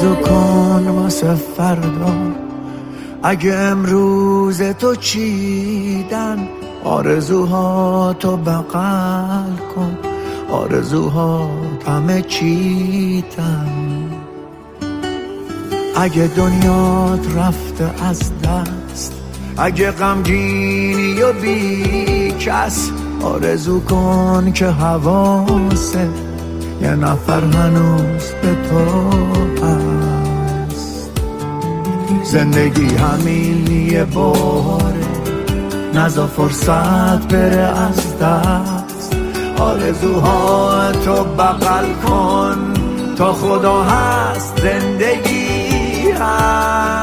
آرزو کن واسه فردا، اگه امروز تو چیدن آرزوها تو بغل کن، آرزوها همه چیدن. اگه دنیات رفته از دست، اگه غمگینی و بی کس، آرزو کن که حواسه یه نفر هنوز به تو هست. زندگی همین یه باره، نذار فرصت بره از دست. آرزوها تو بغل کن، تا خدا هست زندگی هست.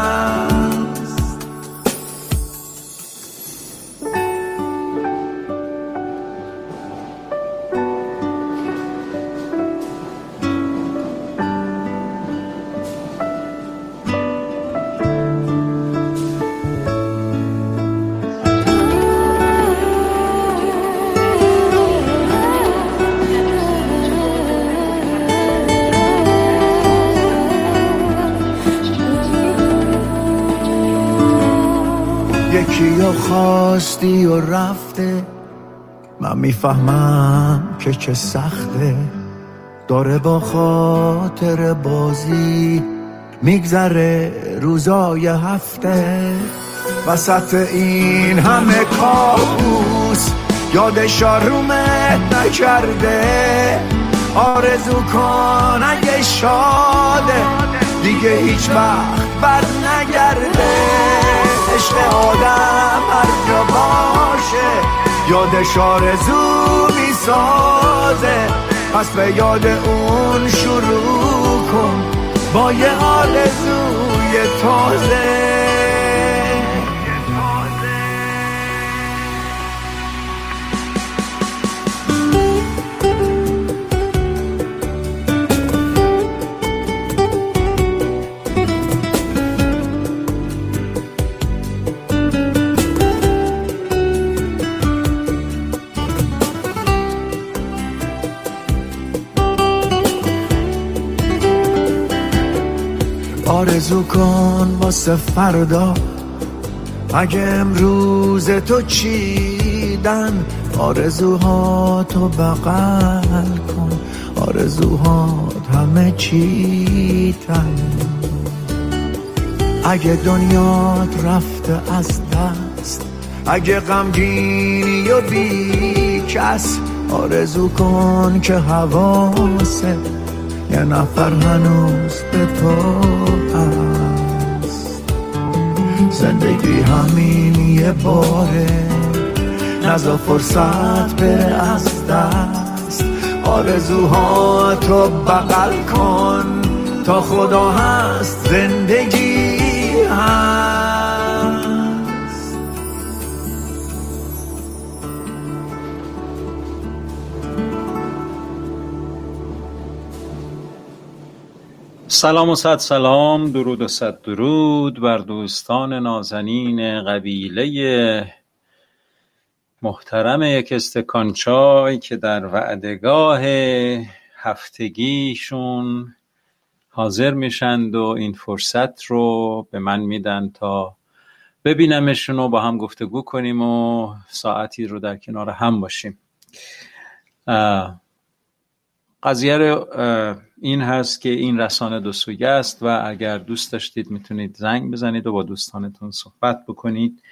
کیو خواستی و رفته، من میفهمم که چه سخته، داره با خاطر بازی میگذره روزای هفته. وسط این همه کابوس یادش آرومت نکرده، آرزو کن اگه شاده دیگه هیچ وقت بر نگرده. عشق آدم هر جا باشه یادش آرزو میسازه، پس به یاد اون شروع کن با یه آرزوی تازه. آرزو کن واسه فردا، اگه امروز تو چیدن آرزوها تو بغل کن، آرزوها همه چیدن. اگه دنیات رفته از دست، اگه غمگینی و بی کس، آرزو کن که حواسه یه نفر هنوز به تو هست. زندگی همین یه باره، نذار فرصت بره از دست. آرزوها تو بغل کن، تا خدا هست زندگی هست. سلام و صد سلام، درود و صد درود بر دوستان نازنین قبیله محترم یک استکان چای که در وعدگاه هفتگیشون حاضر میشند و این فرصت رو به من میدن تا ببینمشون و با هم گفتگو کنیم و ساعتی رو در کنار هم باشیم. قضیه این هست که این رسانه دو سویه است و اگر دوست داشتید میتونید زنگ بزنید و با دوستانتون صحبت بکنید.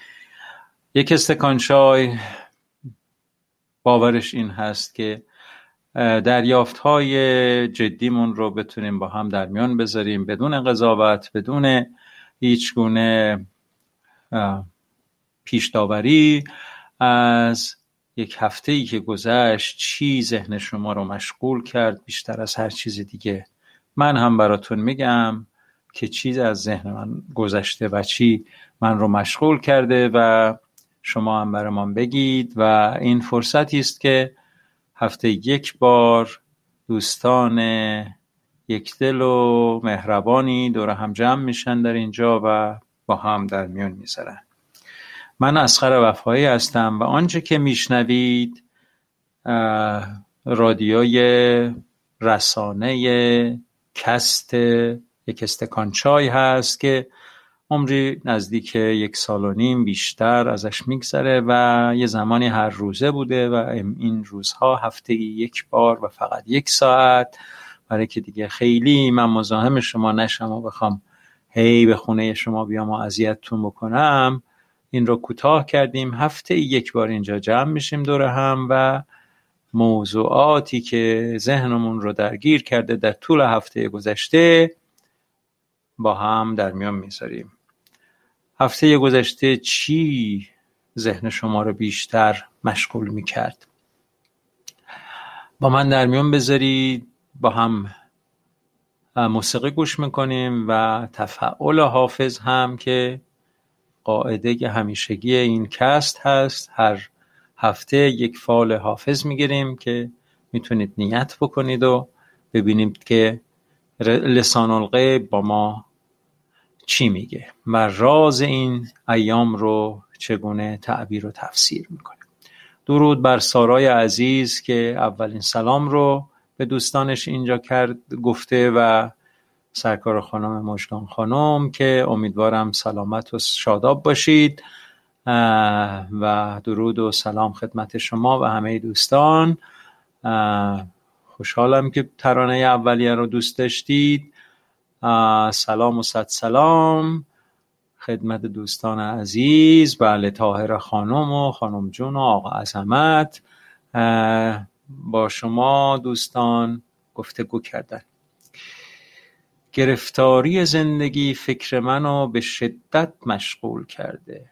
یک استکان چای باورش این هست که دریافت‌های جدیمون رو بتونیم با هم در میان بذاریم، بدون قضاوت، بدون هیچ گونه پیش داوری. از یک هفته‌ای که گذشت چی ذهن شما رو مشغول کرد بیشتر از هر چیز دیگه؟ من هم براتون میگم که چیز از ذهن من گذشته و چی من رو مشغول کرده و شما هم برام بگید. و این فرصتی است که هفته یک بار دوستان یک دل و مهربانی دور هم جمع میشن در اینجا و با هم در میون میذارن. من اصغر وفایی هستم و آنچه که میشنوید رادیوی رسانه کست یک استکان چای هست که عمری نزدیک 1.5 سال بیشتر ازش میگذره و یه زمانی هر روزه بوده و این روزها هفتگی 1 بار و فقط 1 ساعت، برای که دیگه خیلی من مزاحم شما نشم و بخوام هی به خونه شما بیام و اذیتتون بکنم، این رو کوتاه کردیم. هفته 1 بار اینجا جمع میشیم دور هم و موضوعاتی که ذهنمون رو درگیر کرده در طول هفته گذشته با هم در میان میذاریم. هفته گذشته چی ذهن شما رو بیشتر مشغول میکرد؟ با من در میان بذارید. با هم موسیقی گوش میکنیم و تفعول حافظ هم که قاعده همیشگی این کست هست، هر هفته 1 فال حافظ میگیریم که میتونید نیت بکنید و ببینید که لسان الغیب با ما چی میگه و راز این ایام رو چگونه تعبیر و تفسیر میکنه. درود بر سارای عزیز که اولین سلام رو به دوستانش اینجا کرد گفته و سرکار خانم مشکان خانم که امیدوارم سلامت و شاداب باشید و درود و سلام خدمت شما و همه دوستان. خوشحالم که ترانه اولیه رو دوست داشتید. سلام و صد سلام خدمت دوستان عزیز. بله طاهر خانم و خانم جون و آقا عظمت با شما دوستان گفتگو کردن. گرفتاری زندگی فکر منو به شدت مشغول کرده.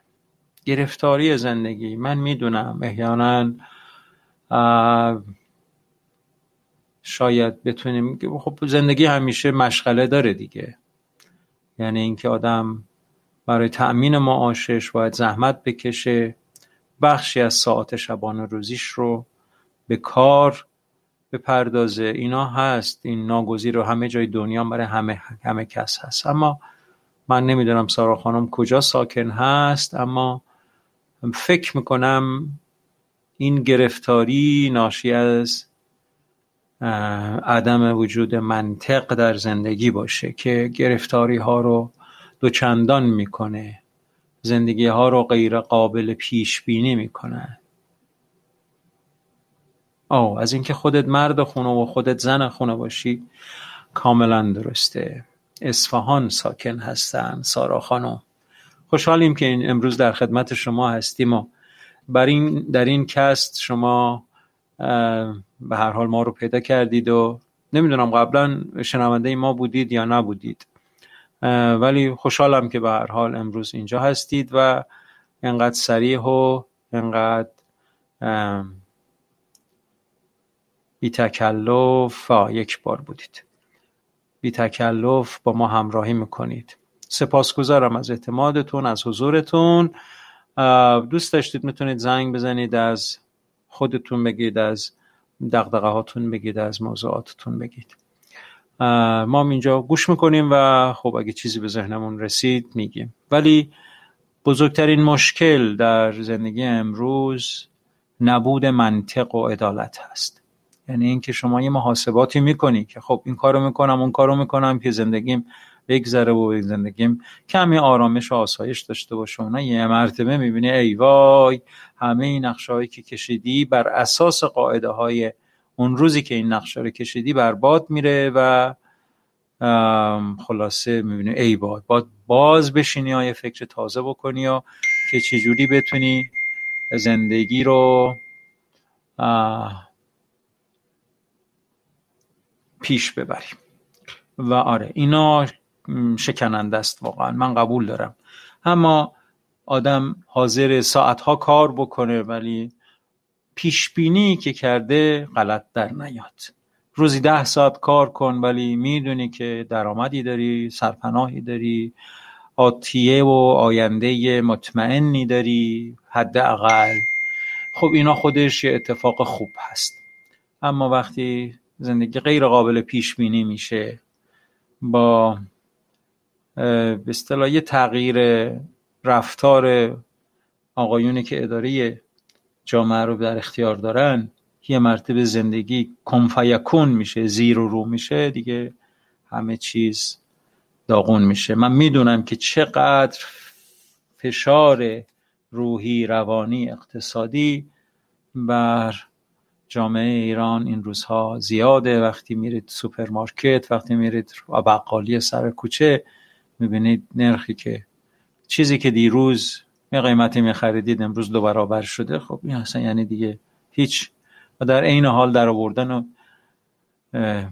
گرفتاری زندگی، من میدونم احیانا شاید بتونیم، خب زندگی همیشه مشغله داره دیگه، یعنی اینکه آدم برای تأمین معاشش باید زحمت بکشه، بخشی از ساعت شبانه روزیش رو به کار بپردازه، اینا هست، این ناگزیر رو همه جای دنیا برای همه کس هست. اما من نمیدونم سارا خانم کجا ساکن هست، اما فکر میکنم این گرفتاری ناشی از عدم وجود منطق در زندگی باشه که گرفتاری ها رو دوچندان میکنه، زندگی ها رو غیر قابل پیش بینی میکنه. از اینکه خودت مرد خونه و خودت زن خونه باشی کاملا درسته. اصفهان ساکن هستن سارا خانم. خوشحالیم که امروز در خدمت شما هستیم و در این کست شما به هر حال ما رو پیدا کردید و نمیدونم قبلا شنونده ما بودید یا نبودید، ولی خوشحالم که به هر حال امروز اینجا هستید و اینقدر صریح و اینقدر بی تکلف 1 بار بودید، بی تکلف با ما همراهی میکنید. سپاسگزارم از اعتمادتون، از حضورتون. دوست داشتید میتونید زنگ بزنید، از خودتون بگید، از دغدغه هاتون بگید، از موضوعاتتون بگید. ما اینجا گوش میکنیم و خب اگه چیزی به ذهنمون رسید میگیم. ولی بزرگترین مشکل در زندگی امروز نبود منطق و عدالت هست. یعنی اینکه شما یه محاسباتی میکنی که خب این کارو میکنم اون کارو میکنم که زندگیم بگذره و زندگیم کمی آرامش و آسایش داشته باشه، نه یه مرتبه میبینی ای وای همه این نقشه‌هایی که کشیدی بر اساس قاعده های اون روزی که این نقشه رو کشیدی بر باد میره و خلاصه میبینی ای باد باز بشینی و یه فکر تازه بکنی و که چجوری بتونی زندگی رو پیش ببریم. و آره اینا شکننده است واقعا، من قبول دارم. اما آدم حاضر ساعتها کار بکنه ولی پیش بینی که کرده غلط در نیاد. روزی 10 ساعت کار کن ولی میدونی که درآمدی داری، سرپناهی داری، آتیه و آینده مطمئنی داری حداقل. خب اینا خودش یه اتفاق خوب هست. اما وقتی زندگی غیر قابل پیش بینی میشه با به اصطلاح یه تغییر رفتار آقایونی که اداره جامعه رو در اختیار دارن، یه مرتبه زندگی کن فیکون میشه، زیر و رو میشه، دیگه همه چیز داغون میشه. من میدونم که چقدر فشار روحی، روانی، اقتصادی بر جامعه ایران این روزها زیاده. وقتی میرید سوپرمارکت، وقتی میرید بقالی سر کوچه، میبینید نرخی که چیزی که دیروز یه قیمتی میخریدید امروز دو برابر شده. خب این اصلا یعنی دیگه هیچ. و در عین حال در آوردن به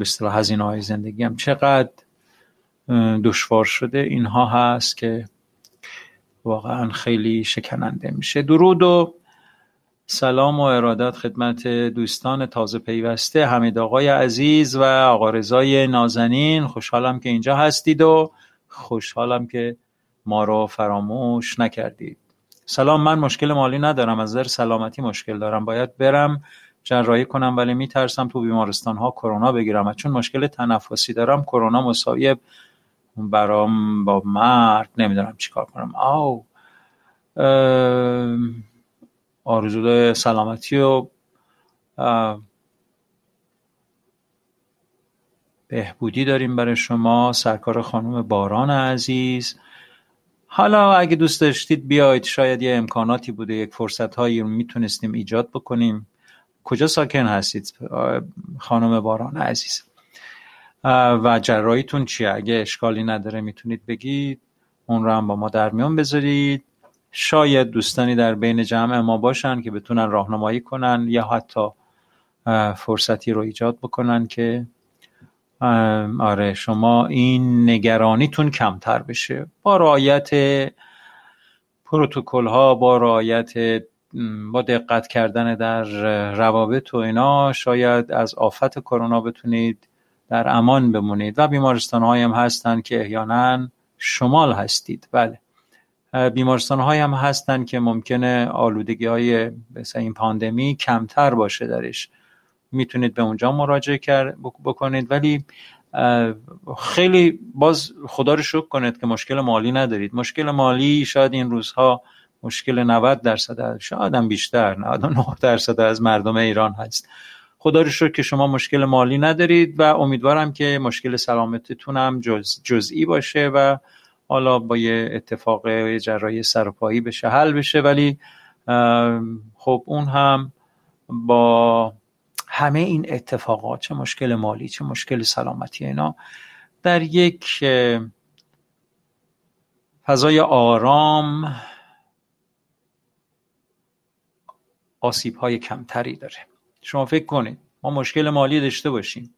اصطلاح هزینه‌های زندگی هم چقدر دشوار شده. اینها هست که واقعا خیلی شکننده میشه. درود و سلام و ارادت خدمت دوستان تازه پیوسته، حمید آقای عزیز و آقا رضای نازنین. خوشحالم که اینجا هستید و خوشحالم که ما رو فراموش نکردید. سلام، من مشکل مالی ندارم، از نظر سلامتی مشکل دارم. باید برم جراحی کنم ولی میترسم تو بیمارستان ها کرونا بگیرم. چون مشکل تنفسی دارم کرونا مساوی برام با مرگ. نمیدونم چیکار کنم. آرزوی سلامتی و بهبودی داریم برای شما سرکار خانم باران عزیز. حالا اگه دوست داشتید بیایید، شاید یه امکاناتی بوده، یک فرصت‌هایی رو میتونستیم ایجاد بکنیم. کجا ساکن هستید خانم باران عزیز و جرایتون چیه؟ اگه اشکالی نداره میتونید بگید، اون رو هم با ما در میان بذارید. شاید دوستانی در بین جمع ما باشن که بتونن راهنمایی کنن یا حتی فرصتی رو ایجاد بکنن که آره شما این نگرانیتون کمتر بشه، با رعایت پروتکل ها، با دقت کردن در روابط و اینا. شاید از آفت کرونا بتونید در امان بمونید. و بیمارستان هایی هم هستن که احیانا شمال هستید، بله، بیمارستان هایی هم هستن که ممکنه آلودگی های مثلا این پاندمی کمتر باشه درش، میتونید به اونجا مراجعه بکنید. ولی خیلی باز خدا رو شکر کنید که مشکل مالی ندارید. مشکل مالی شاید این روزها مشکل 90%، شاید هم بیشتر، 99% از مردم ایران هست. خدا رو شکر که شما مشکل مالی ندارید و امیدوارم که مشکل سلامتیتون هم جزئی باشه و حالا با یه اتفاق جراحی سرپایی بشه، حل بشه. ولی خب اون هم با همه این اتفاقات، چه مشکل مالی چه مشکل سلامتی، اینا در یک فضای آرام آسیب‌های کمتری داره. شما فکر کنید ما مشکل مالی داشته باشیم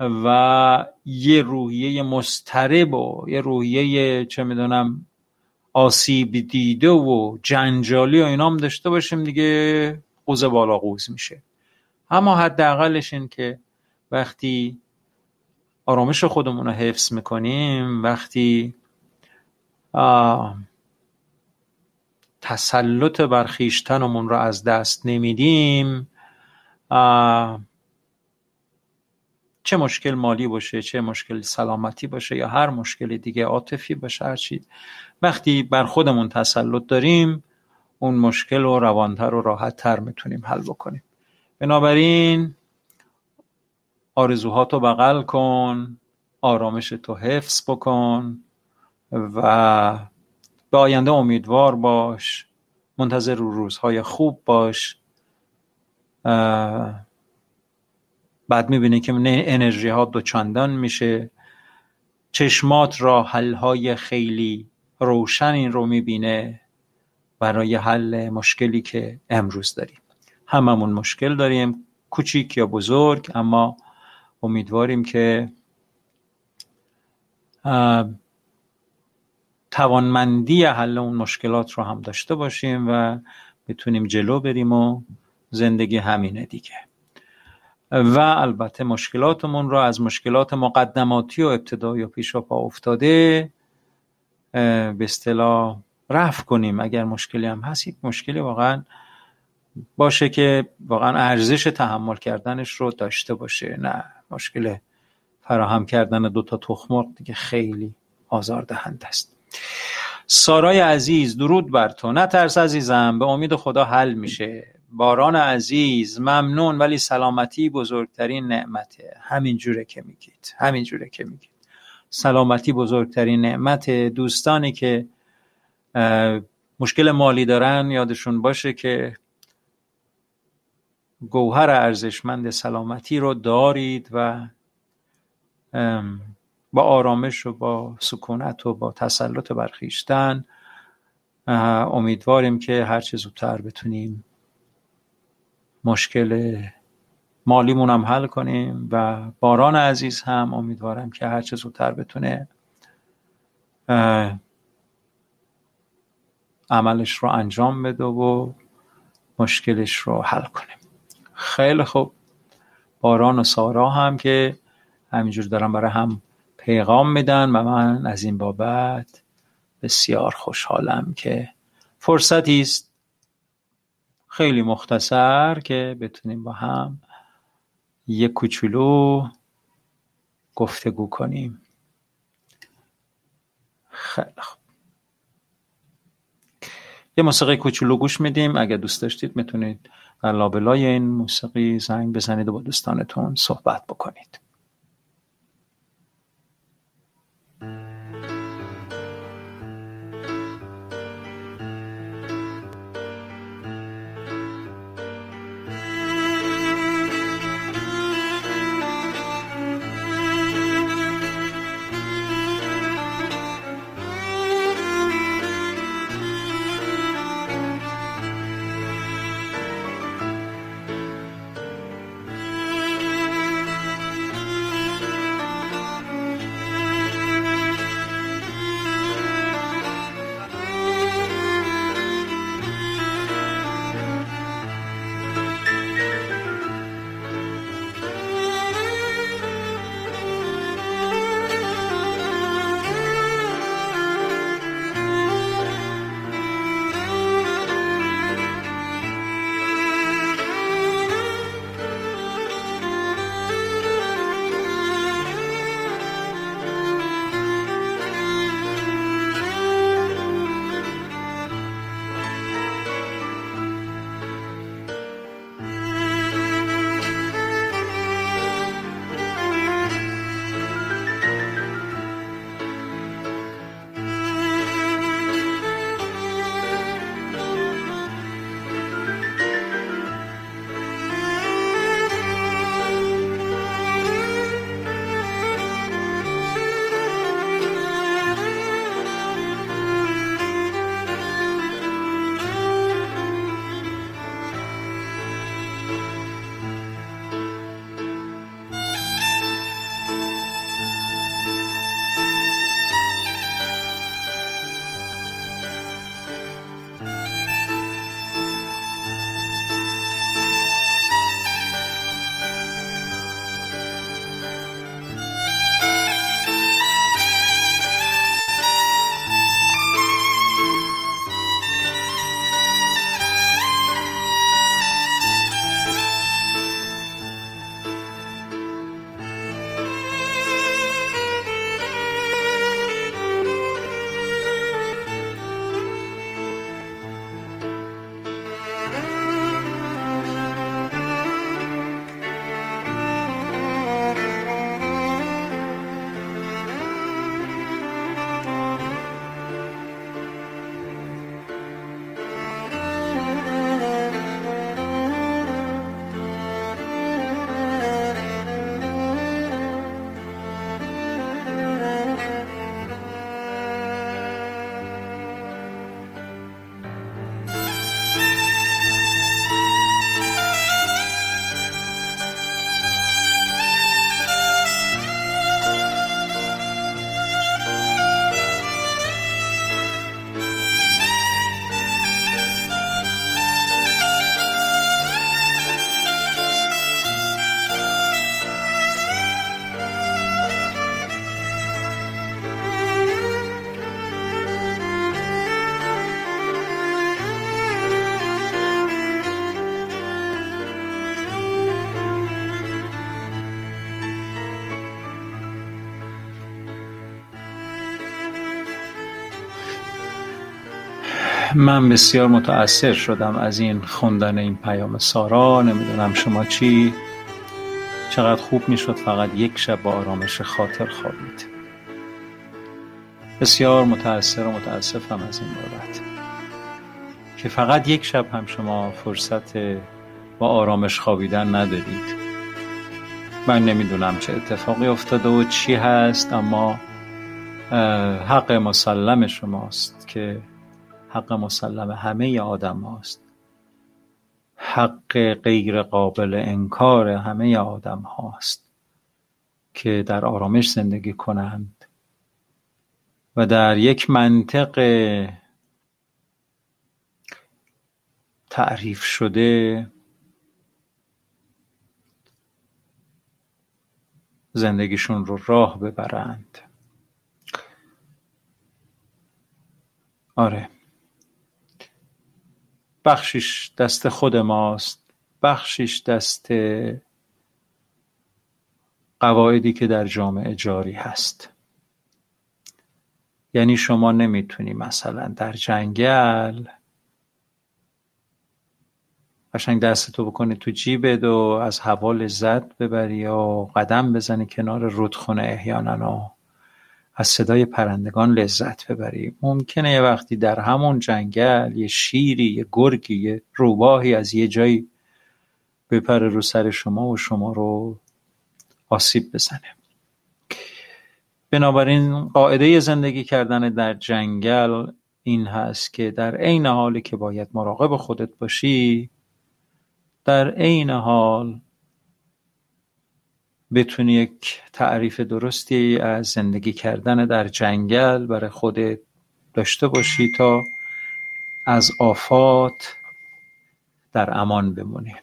و یه روحیه مضطرب و یه روحیه چه میدونم آسیب دیده و جنجالی و اینا هم داشته باشیم، دیگه قوز بالا قوز میشه. اما حداقلش این که وقتی آرامش خودمون رو حفظ میکنیم، وقتی تسلط بر خویشتنمون رو از دست نمیدیم، چه مشکل مالی باشه، چه مشکل سلامتی باشه یا هر مشکل دیگه، عاطفی باشه، هر چی، وقتی بر خودمون تسلط داریم اون مشکل رو روانتر و راحتتر میتونیم حل بکنیم. بنابراین آرزوهاتو بغل کن، آرامشتو حفظ بکن و به آینده امیدوار باش، منتظر روزهای خوب باش. بعد میبینی که انرژی ها دوچندان میشه، چشمات را حل های خیلی روشن این رو میبینه برای حل مشکلی که امروز داریم. هممون مشکل داریم، کوچیک یا بزرگ، اما امیدواریم که توانمندی حل اون مشکلات رو هم داشته باشیم و بتونیم جلو بریم. و زندگی همینه دیگه. و البته مشکلاتمون رو از مشکلات مقدماتی و ابتدایی و پیش و پا افتاده به اصطلاح رفع کنیم. اگر مشکلی هم هست، یک مشکلی واقعا باشه که واقعا ارزش تحمل کردنش رو داشته باشه، نه مشکل فراهم کردن دوتا تخمرغ دیگه خیلی آزاردهنده است. سارای عزیز درود بر تو. نترس عزیزم، به امید خدا حل میشه. باران عزیز ممنون، ولی سلامتی بزرگترین نعمته. همین جوره که میگید سلامتی بزرگترین نعمته. دوستانی که مشکل مالی دارن یادشون باشه که گوهر ارزشمند سلامتی رو دارید و با آرامش و با سکونت و با تسلط بر خویشتن امیدواریم که هر چه زودتر بتونیم مشکل مالیمون هم حل کنیم و باران عزیز هم امیدوارم که هر چه زودتر بتونه عملش رو انجام بده و مشکلش رو حل کنیم. خیلی خوب، باران و سارا هم که همینجور دارن برای هم پیغام میدن و من از این بابت بسیار خوشحالم که فرصتی است خیلی مختصر که بتونیم با هم یه کوچولو گفتگو کنیم. خیلی خوب، یه موسیقی کوچولو گوش میدیم. اگه دوست داشتید میتونید در لابلای این موسیقی زنگ بزنید و با دوستانتون صحبت بکنید. من بسیار متاثر شدم از این خوندن این پیام سارا. نمیدونم شما چی، چقدر خوب میشد فقط یک شب با آرامش خاطر خوابید. بسیار متاثر و متاسفم از این بابت که فقط یک شب هم شما فرصت با آرامش خوابیدن ندارید. من نمیدونم چه اتفاقی افتاده و چی هست، اما حق مسلم شماست که حق مسلم همه آدم هاست، حق غیر قابل انکار همه آدم هاست که در آرامش زندگی کنند و در یک منطق تعریف شده زندگیشون رو راه ببرند. آره، بخشش دست خود ماست، بخشش دست قواعدی که در جامعه جاری هست. یعنی شما نمیتونی مثلا در جنگل قشنگ دستتو بکنی تو جیبت و از هوا لذت ببری و قدم بزنی کنار رودخونه احیانا و از صدای پرندگان لذت ببری. ممکنه یه وقتی در همون جنگل یه شیری، یه گرگی، یه روباهی از یه جایی بپره رو سر شما و شما رو آسیب بزنه. بنابراین قاعده زندگی کردن در جنگل این هست که در عین حالی که باید مراقب خودت باشی، در عین حال بتونی یک تعریف درستی از زندگی کردن در جنگل برای خودت داشته باشی تا از آفات در امان بمونی.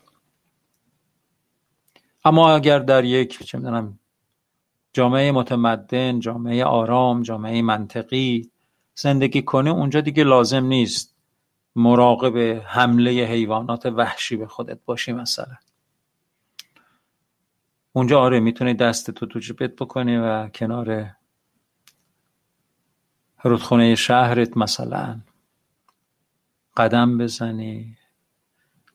اما اگر در یک جامعه متمدن، جامعه آرام، جامعه منطقی زندگی کنی، اونجا دیگه لازم نیست مراقب حمله حیوانات وحشی به خودت باشی. مثلا اونجا آره میتونی دستتو تو جیبت بکنی و کنار رودخونه شهرت مثلا قدم بزنی،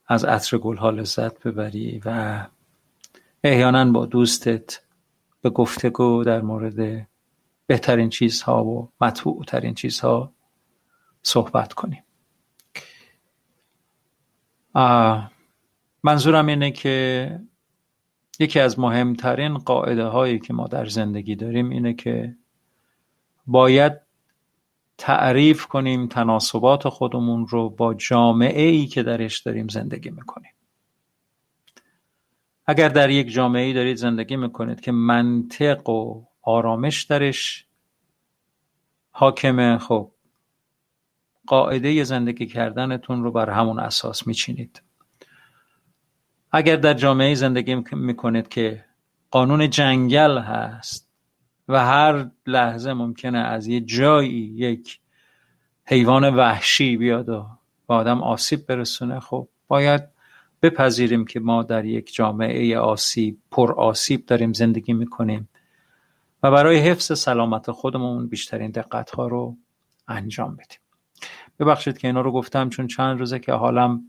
از عطر گلها لذت ببری و احیانا با دوستت به گفتگو در مورد بهترین چیزها و مطبوع ترین چیزها صحبت کنی. منظورم اینه که یکی از مهمترین قاعده هایی که ما در زندگی داریم اینه که باید تعریف کنیم تناسبات خودمون رو با جامعه ای که درش داریم زندگی میکنیم. اگر در یک جامعه ای دارید زندگی میکنید که منطق و آرامش درش حاکمه، خب قاعده زندگی کردنتون رو بر همون اساس میچینید. اگر در جامعه زندگی میکنید که قانون جنگل هست و هر لحظه ممکنه از یه جایی یک حیوان وحشی بیاد و به آدم آسیب برسونه، خب باید بپذیریم که ما در یک جامعه پر آسیب داریم زندگی میکنیم و برای حفظ سلامت خودمون بیشترین دقت‌ها رو انجام بدیم. ببخشید که اینا رو گفتم چون چند روزه که حالم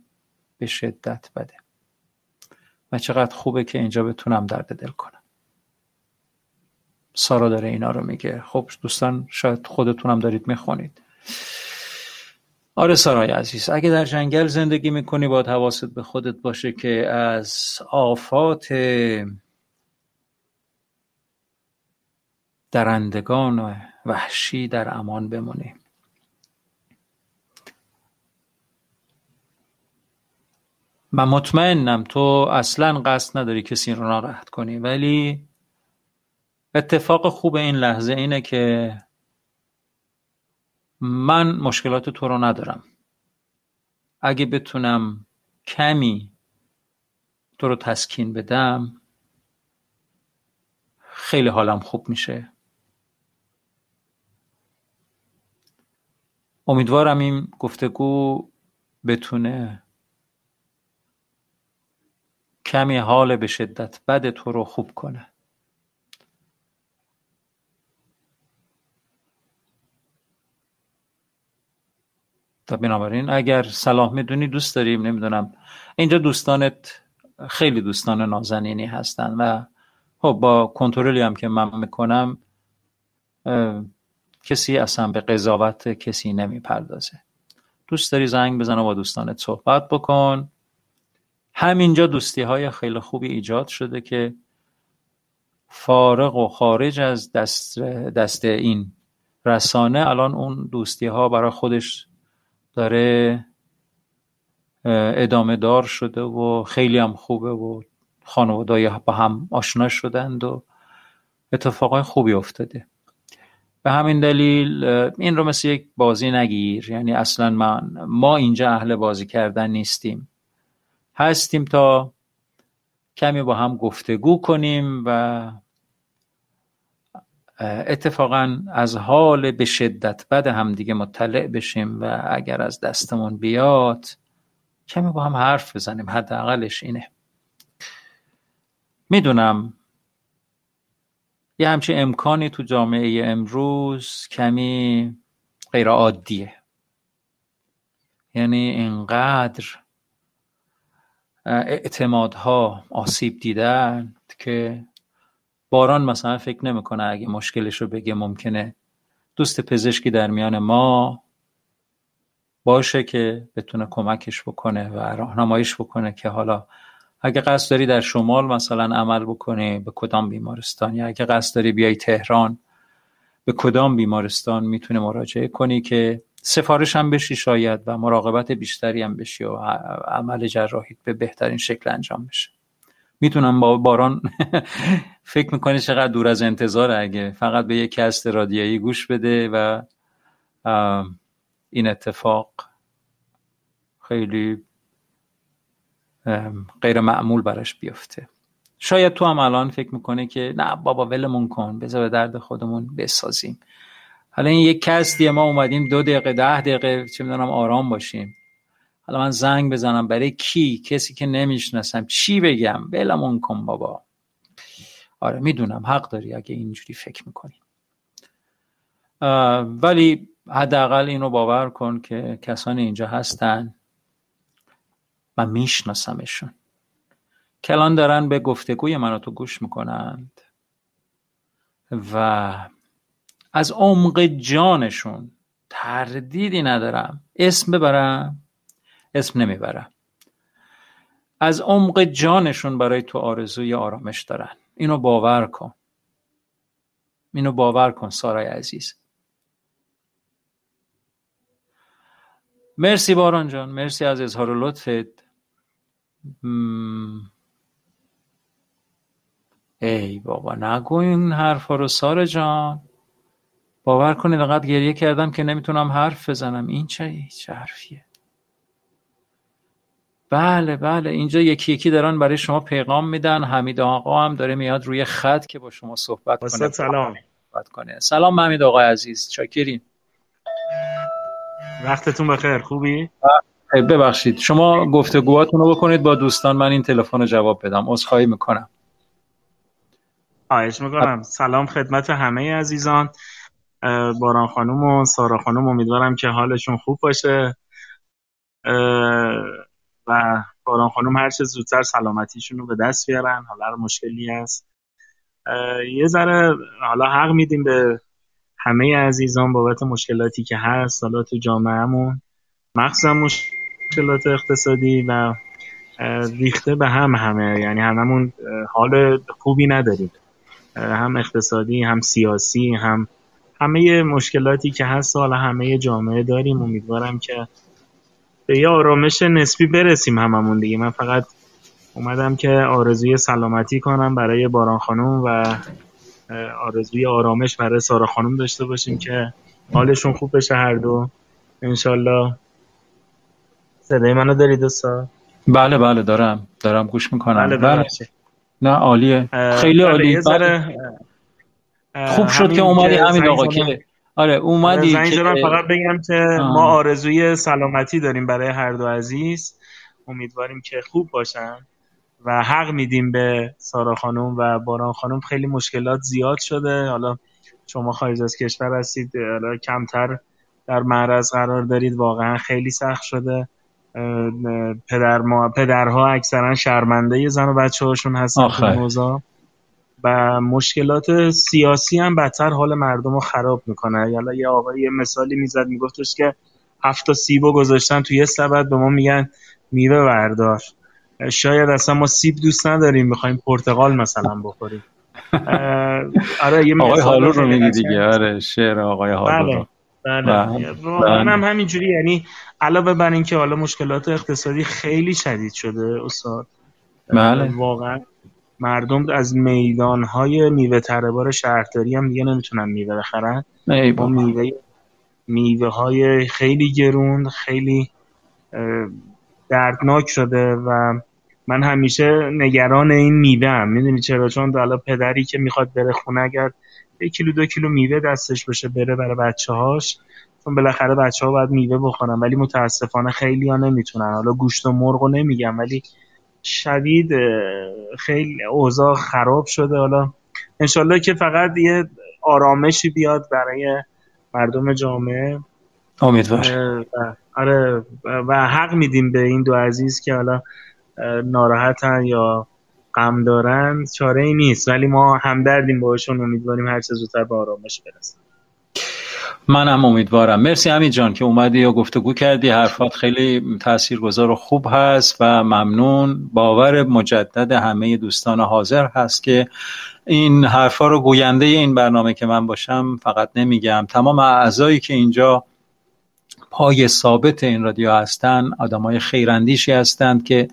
به شدت بده و چقدر خوبه که اینجا بتونم درد دل کنم. سارا داره اینا رو میگه. خب دوستان شاید خودتونم دارید میخونید. آره سارای عزیز، اگه در جنگل زندگی میکنی باید حواست به خودت باشه که از آفات درندگان و وحشی در امان بمونی. من مطمئنم تو اصلا قصد نداری کسی رو ناراحت کنی، ولی اتفاق خوب این لحظه اینه که من مشکلات تو رو ندارم. اگه بتونم کمی تو رو تسکین بدم خیلی حالم خوب میشه. امیدوارم این گفتگو بتونه کمی حال به شدت بد تو رو خوب کنه. و بنابراین اگر صلاح میدونی دوست داریم، نمیدونم اینجا دوستانت خیلی دوستان نازنینی هستن و خب با کنترلی هم که من میکنم کسی اصلا به قضاوت کسی نمیپردازه. دوست داری زنگ بزن و با دوستانت صحبت بکن. همینجا دوستی های خیلی خوبی ایجاد شده که فارغ و خارج از دست این رسانه الان اون دوستی ها برای خودش داره ادامه دار شده و خیلی هم خوبه و خانواده‌ای با هم آشنا شدند و اتفاقای خوبی افتاده. به همین دلیل این رو مثل یک بازی نگیر، یعنی اصلا ما اینجا اهل بازی کردن نیستیم، هستیم تا کمی با هم گفتگو کنیم و اتفاقا از حال به شدت بد هم دیگه مطلع بشیم و اگر از دستمون بیاد کمی با هم حرف بزنیم، حداقلش اینه. میدونم یه همچین امکانی تو جامعه امروز کمی غیر عادیه، یعنی اینقدر اعتمادها آسیب دیدن که باران مثلا فکر نمیکنه اگه مشکلش رو بگه ممکنه دوست پزشکی در میان ما باشه که بتونه کمکش بکنه و راهنماییش بکنه که حالا اگه قصد داری در شمال مثلا عمل بکنی به کدام بیمارستان، یا اگه قصد داری بیای تهران به کدام بیمارستان میتونه مراجعه کنی که سفارش هم بشی شاید و مراقبت بیشتری هم بشی و عمل جراحی به بهترین شکل انجام بشه. میتونم با باران فکر میکنی چقدر دور از انتظار اگه فقط به یک کست رادیایی گوش بده و این اتفاق خیلی غیر معمول براش بیفته. شاید تو هم الان فکر میکنه که نه بابا ولمون کن، بذار به درد خودمون بسازیم، حالا این یک کستیه، ما اومدیم 2 دقیقه 10 دقیقه چه میدونم آرام باشیم، حالا من زنگ بزنم برای کی؟ کسی که نمیشناسم، چی بگم؟ ولمون کن بابا. آره میدونم حق داری اگه اینجوری فکر میکنی، ولی حداقل اینو باور کن که کسانی اینجا هستن، من میشناسمشون، کلان دارن به گفتگوی من و تو گوش میکنند و از عمق جانشون تردیدی ندارم اسم ببرم، اسم نمیبرم، از عمق جانشون برای تو آرزوی آرامش دارن. اینو باور کن، اینو باور کن سارای عزیز. مرسی باران جان، مرسی از اظهار و لطفت. ای بابا نگو این حرفا رو سارا جان، باور کنید انقدر گریه کردم که نمیتونم حرف بزنم. این چه حرفیه؟ بله بله اینجا یکی یکی دارن برای شما پیغام میدن. حمید آقا هم داره میاد روی خط که با شما صحبت کنه. سلام. سلام حمید آقا عزیز، شاکریم، وقتتون بخیر. خوبی؟ ببخشید شما گفتگوهاتون رو بکنید با دوستان، من این تلفن رو جواب بدم. عذرخواهی میکنم. خواهش میکنم. سلام خدمت همه عزیزان، باران خانوم و سارا خانوم، امیدوارم که حالشون خوب باشه و باران خانوم هر چه زودتر سلامتیشون رو به دست بیارن. حالا مشکلی هست یه ذره، حالا حق میدیم به همه عزیزان بابت مشکلاتی که هست حالا تو جامعهمون، مخصوصا مشکلات اقتصادی و ریخته به همه، یعنی هممون حال خوبی نداریم، هم اقتصادی هم سیاسی هم همه مشکلاتی که هست حالا همه جامعه داریم. امیدوارم که به یه آرامش نسبی برسیم هممون دیگه. من فقط اومدم که آرزوی سلامتی کنم برای باران خانم و آرزوی آرامش برای سارا خانم داشته باشیم که حالشون خوب بشه هر دو انشالله. صدای منو داری دوستا؟ بله بله دارم گوش میکنم. بله. نه عالیه، خیلی عالی. خوب شد که اومدی همین آقا که آره اومدی. زنگ فقط بگم که ما آرزوی سلامتی داریم برای هر دو عزیز، امیدواریم که خوب باشن و حق میدیم به سارا خانم و باران خانم، خیلی مشکلات زیاد شده. حالا شما خارج از کشور هستید، حالا کمتر در معرض قرار دارید واقعا خیلی سخت شده. پدرها اکثرا شرمنده زن و بچه هاشون هستن تو موضوع، و مشکلات سیاسی هم بدتر حال مردم رو خراب میکنه. یعنی یه آقایی یه مثالی میزد، میگفتش که 7 تا سیب گذاشتن توی یه سبد، به ما میگن میوه بردار. شاید اصلا ما سیب دوست نداریم، میخوایم پرتقال مثلا بخوریم. آره یه آقای حالور رو میگی دیگه. آره شعر آقای حالور رو. بله. هم همینجوری، یعنی علاوه بر اینکه حالا مشکلات اقتصادی خیلی شدید شده استاد، بله واقعا مردم از میدان‌های میوه تره‌بار شهرداری هم دیگه نمیتونن میوه بخرن. با میوه‌های خیلی گرون، خیلی دردناک شده و من همیشه نگران این میوه‌ام. میدونی چرا؟ چون حالا پدری که میخواد بره خونه اگر 1 کیلو 2 کیلو میوه دستش بشه بره برای بچه‌هاش، چون بالاخره بچه‌ها باید میوه بخورن، ولی متاسفانه خیلی‌ها نمیتونن. حالا گوشت و مرغو نمیگم، ولی شدید خیلی اوضاع خراب شده. حالا انشالله که فقط یه آرامشی بیاد برای مردم جامعه، امیدوار. آره و حق میدیم به این دو عزیز که حالا ناراحتن یا غم دارن، چاره ای نیست، ولی ما همدردیم باشون، امیدواریم هر چه زودتر به آرامش برسن. من هم امیدوارم. مرسی امید جان که اومدی و گفتگو کردی، حرفات خیلی تاثیرگذار و خوب هست و ممنون. باور مجدد همه دوستان حاضر هست که این حرفا رو گوینده این برنامه که من باشم فقط نمیگم، تمام اعضایی که اینجا پای ثابت این رادیو هستن آدمای خیراندیشی هستند که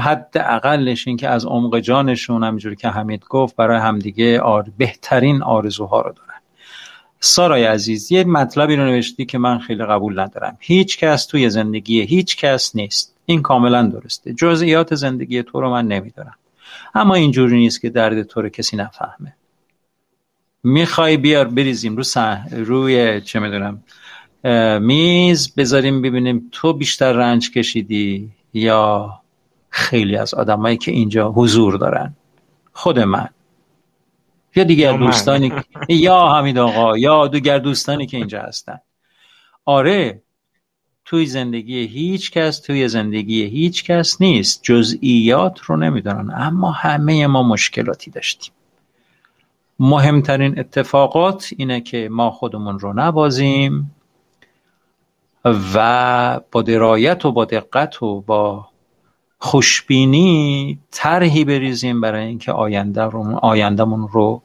حداقلش این که از عمق جانشون همینجوری که حمید گفت برای همدیگه بهترین آرزوها رو دارن. سارای عزیز یه مطلبی رو نوشتی که من خیلی قبول ندارم. هیچ کس توی زندگی هیچ کس نیست. این کاملا درسته. جزئیات زندگی تو رو من نمیدونم، اما اینجوری نیست که درد تو رو کسی نفهمه. میخوای بیار بریزیم روی چه میدونم میز، بذاریم ببینیم تو بیشتر رنج کشیدی یا خیلی از آدمایی که اینجا حضور دارن، خود من یا دیگر دوستانی یا حمید آقا یا دیگر دوستانی که اینجا هستن. آره توی زندگی هیچ کس توی زندگی هیچ کس نیست. جزئیات رو نمیدونن، اما همه ما مشکلاتی داشتیم. مهمترین اتفاقات اینه که ما خودمون رو نبازیم و با درایت و با دقت و با خوشبینی طرحی بریزیم برای اینکه آیندمون رو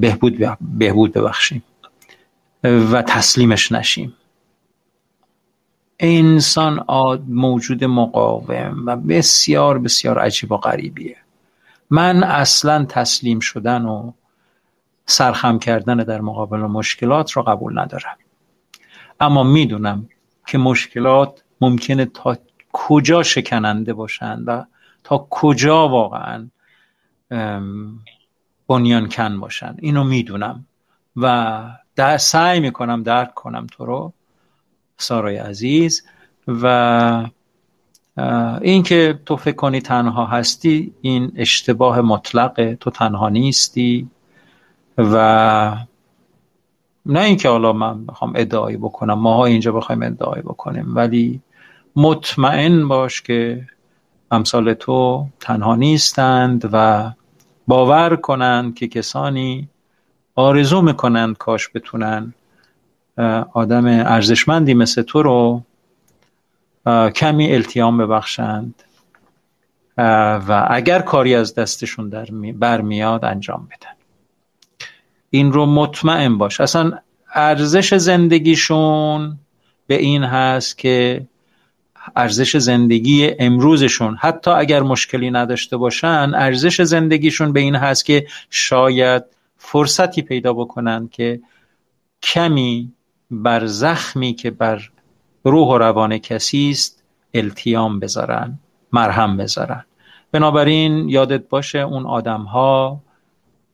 بهبود ببخشیم و تسلیمش نشیم. انسان موجود مقاوم و بسیار بسیار عجیب و غریبیه. من اصلا تسلیم شدن و سرخم کردن در مقابل مشکلات رو قبول ندارم، اما میدونم که مشکلات ممکنه تا کجا شکننده باشن و تا کجا واقعا بنیان کن باشن. اینو میدونم و سعی میکنم درک کنم تو رو سارای عزیز، و این که تو فکر کنی تنها هستی این اشتباه مطلقه. تو تنها نیستی و نه اینکه حالا من بخوام ادعایی بکنم، ماها اینجا بخوایم ادعایی بکنیم، ولی مطمئن باش که امثال تو تنها نیستند و باور کنند که کسانی آرزو میکنند کاش بتونن آدم ارزشمندی مثل تو رو کمی التیام ببخشند و اگر کاری از دستشون برمیاد انجام بدن. این رو مطمئن باش. اصلا ارزش زندگیشون به این هست که ارزش زندگی امروزشون، حتی اگر مشکلی نداشته باشن، ارزش زندگیشون به این هست که شاید فرصتی پیدا بکنن که کمی بر زخمی که بر روح و روان کسی است التیام بذارن، مرهم بذارن. بنابراین یادت باشه اون آدم‌ها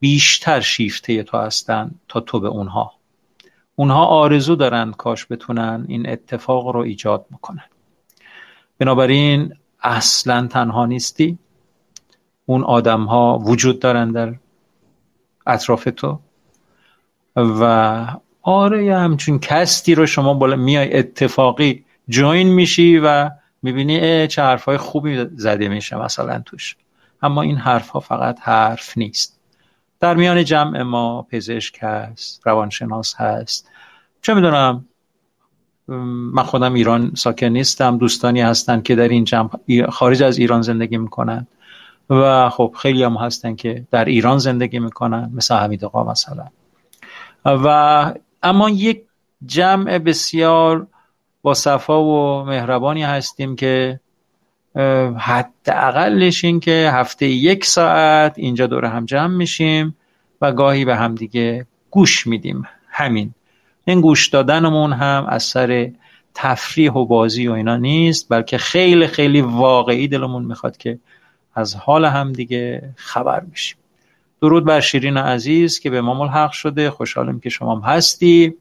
بیشتر شیفته تو هستن تا تو به اونها. اونها آرزو دارن کاش بتونن این اتفاق رو ایجاد بکنن. بنابراین اصلا تنها نیستی. اون آدم ها وجود دارن در اطراف تو و آره یه همچون کستی رو شما بالا میای اتفاقی جوین میشی و میبینی چه حرفای خوبی زده میشه مثلا توش. اما این حرفها فقط حرف نیست. در میان جمع ما پزشک هست، روانشناس هست، چه میدونم، من خودم ایران ساکن نیستم، دوستانی هستن که در این جمع خارج از ایران زندگی میکنن و خب خیلی هم هستن که در ایران زندگی میکنن، مثل حمید آقا مثلا. و اما یک جمع بسیار با صفا و مهربانی هستیم که حداقلش این که هفته یک ساعت اینجا دوره هم جمع میشیم و گاهی به هم دیگه گوش میدیم. همین این گوش دادنمون هم از سر تفریح و بازی و اینا نیست، بلکه خیلی خیلی واقعی دلمون میخواد که از حال هم دیگه خبر بشیم. درود بر شیرین عزیز که به ما ملحق شده، خوشحالم که شما هم هستی.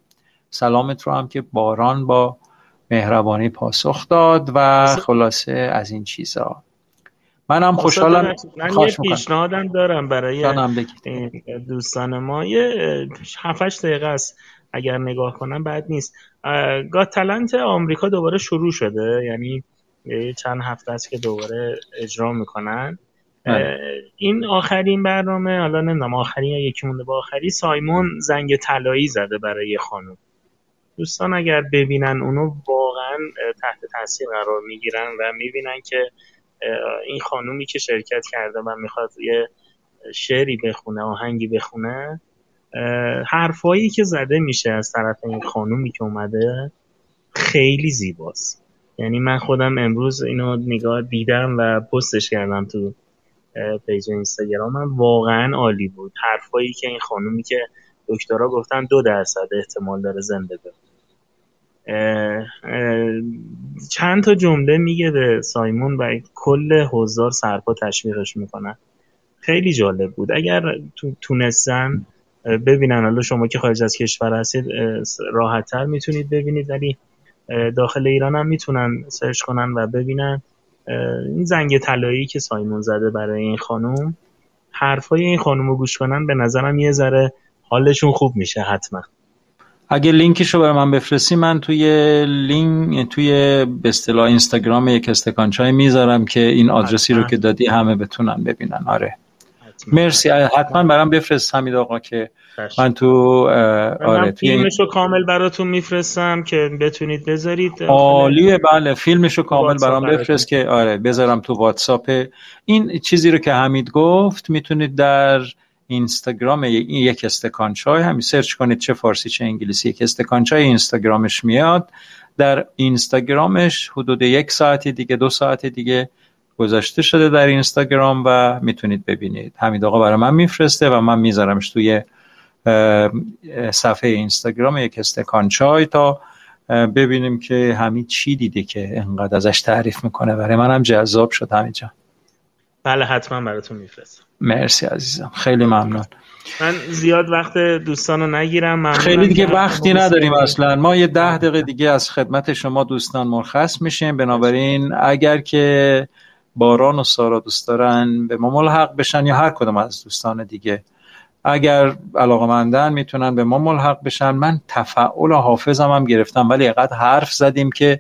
سلامت رو هم که باران با مهربانی پاسخ داد و خلاصه از این چیزا. من هم خوشحالم. من یه پیشنهادم دارم برای دوستان ما، یه 7-8 دقیقه است اگر نگاه کنم بد نیست. گات تالنت آمریکا دوباره شروع شده، یعنی چند هفته است که دوباره اجرا میکنن. این آخرین برنامه، حالا نمیدونم آخرین یا یکی مونده با آخری، سایمون زنگ طلایی زده برای خانم. دوستان اگر ببینن اونو واقعا تحت تاثیر قرار میگیرن و میبینن که این خانومی که شرکت کرده و میخواد یه شعری بخونه، آهنگی بخونه، حرفایی که زده میشه از طرف این خانومی که اومده خیلی زیباست. یعنی من خودم امروز اینو نگاه دیدم و پستش کردم تو پیج اینستاگرامم، واقعا عالی بود. حرفایی که این خانومی که دکترها گفتن 2% احتمال داره زنده بمونه، چند تا جمله میگه به سایمون و کل حضار سرپا تشویقش میکنن. خیلی جالب بود. اگر تونستن ببینن، حالا شما که خارج از کشور هستید راحت‌تر میتونید ببینید، ولی داخل ایران هم میتونن سرچ کنن و ببینن. این زنگ طلایی که سایمون زده برای این خانم، حرفای این خانم رو گوش کنن به نظرم یه ذره حالشون خوب میشه. حتما اگه لینکشو برای من بفرستی، من توی لینک توی به اصطلاح اینستاگرام یک استکان چای میذارم که این آدرسی رو که دادی همه بتونن ببینن. آره حتما. مرسی، حتما برام بفرست حمید آقا که من تو آره فیلمشو کامل براتون میفرستم که بتونید بذارید. عالیه، بله فیلمشو کامل برام بفرست که آره بذارم تو واتساپ. این چیزی رو که حمید گفت میتونید در اینستاگرام یک استکان چای همین سرچ کنید، چه فارسی چه انگلیسی، یک استکان چای اینستاگرامش میاد. در اینستاگرامش حدود 1 ساعت دیگه 2 ساعت دیگه گذاشته شده در اینستاگرام و میتونید ببینید. حمید آقا برای من میفرسته و من میذارمش توی صفحه اینستاگرام یک استکان چای تا ببینیم که حمید چی دیده که انقدر ازش تعریف میکنه. برای من هم جذاب شد حمید جان. بله حتما براتون میفرستم. مرسی عزیزم، خیلی ممنون. من زیاد وقت دوستان رو نگیرم، خیلی دیگه وقتی نداریم اصلا. ما یه 10 دقیقه دیگه از خدمت شما دوستان مرخص میشیم، بنابراین اگر که باران و سارا دوست دارن به ما ملحق بشن، یا هر کدوم از دوستان دیگه اگر علاقه‌مندن میتونن به ما ملحق بشن. من تفاعل حافظم هم گرفتم، ولی اینقدر حرف زدیم که